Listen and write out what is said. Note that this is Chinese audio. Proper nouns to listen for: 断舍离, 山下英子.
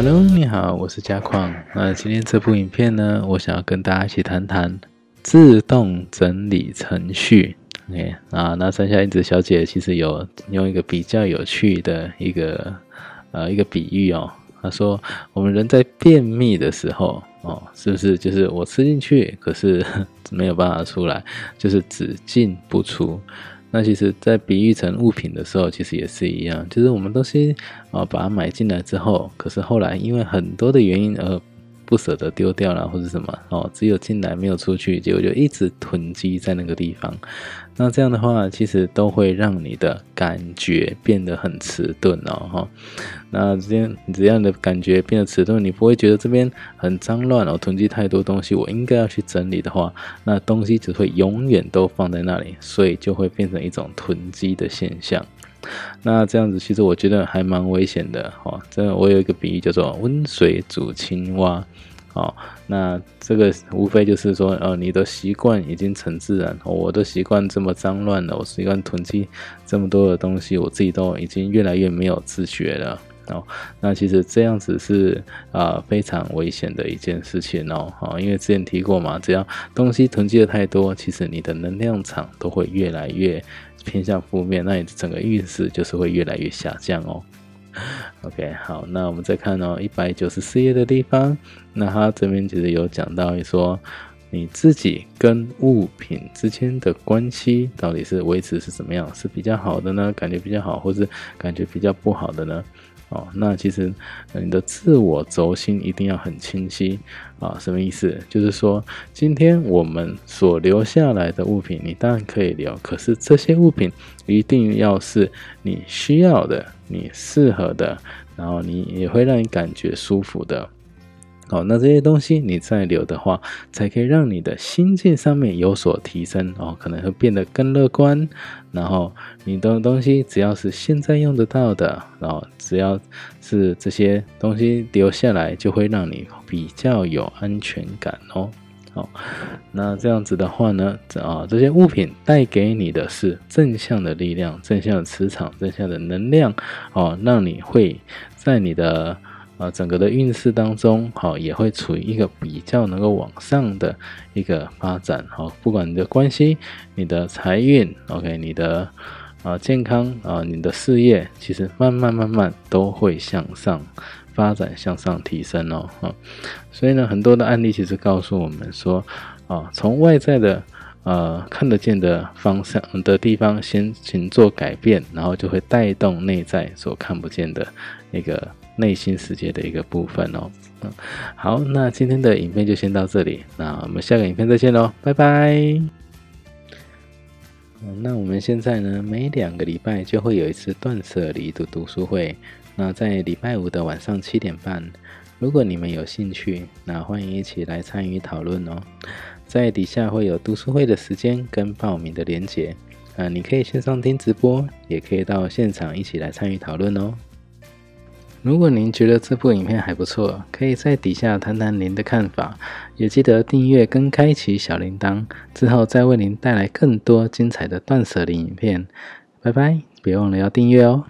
Hello， 你好，我是嘉矿。那今天这部影片呢，我想要跟大家一起谈谈自动整理程序。Okay， 那山下英子小姐其实有用一个比较有趣的一个比喻哦。她说，我们人在便秘的时候哦，是不是就是我吃进去，可是没有办法出来，就是只进不出。那其实在比喻成物品的时候其实也是一样，就是我们东西把它买进来之后，可是后来因为很多的原因而不舍得丢掉啦，或者什么只有进来没有出去，结果就一直囤积在那个地方。那这样的话其实都会让你的感觉变得很迟钝哦。那这样的感觉变得迟钝，你不会觉得这边很脏乱囤积太多东西，我应该要去整理的话，那东西只会永远都放在那里，所以就会变成一种囤积的现象。那这样子其实我觉得还蛮危险的哦。真的，我有一个比喻叫做温水煮青蛙哦。那这个无非就是说你的习惯已经成自然哦，我的习惯这么脏乱了，我习惯囤积这么多的东西，我自己都已经越来越没有自觉了哦。那其实这样子是非常危险的一件事情哦。因为之前提过嘛，只要东西囤积的太多，其实你的能量场都会越来越偏向负面，那你整个运势就是会越来越下降哦。OK， 好，那我们再看194页的地方，那他这边其实有讲到说，你自己跟物品之间的关系到底是维持是怎么样，是比较好的呢，感觉比较好，或是感觉比较不好的呢哦。那其实你的自我轴心一定要很清晰啊。什么意思？就是说今天我们所留下来的物品你当然可以留，可是这些物品一定要是你需要的，你适合的，然后你也会让你感觉舒服的哦。那这些东西你再留的话，才可以让你的心境上面有所提升哦，可能会变得更乐观。然后你的东西只要是现在用得到的，然后只要是这些东西留下来，就会让你比较有安全感哦。好，那这样子的话呢，这些物品带给你的是正向的力量、正向的磁场、正向的能量哦，让你会在你的整个的运势当中也会处于一个比较能够往上的一个发展不管你的关系、你的财运 OK， 你的健康你的事业，其实慢慢都会向上发展、向上提升哦。所以呢，很多的案例其实告诉我们说从外在的看得见的方向的地方先行做改变，然后就会带动内在所看不见的一个内心世界的一个部分哦。好，那今天的影片就先到这里，那我们下个影片再见咯，拜拜。那我们现在呢，每2个礼拜就会有一次断舍离的读书会，那在礼拜5的晚上7点半，如果你们有兴趣，那欢迎一起来参与讨论哦。在底下会有读书会的时间跟报名的连结，你可以线上听直播，也可以到现场一起来参与讨论哦。如果您觉得这部影片还不错，可以在底下谈谈您的看法，也记得订阅跟开启小铃铛，之后再为您带来更多精彩的断舍离影片。拜拜，别忘了要订阅哦。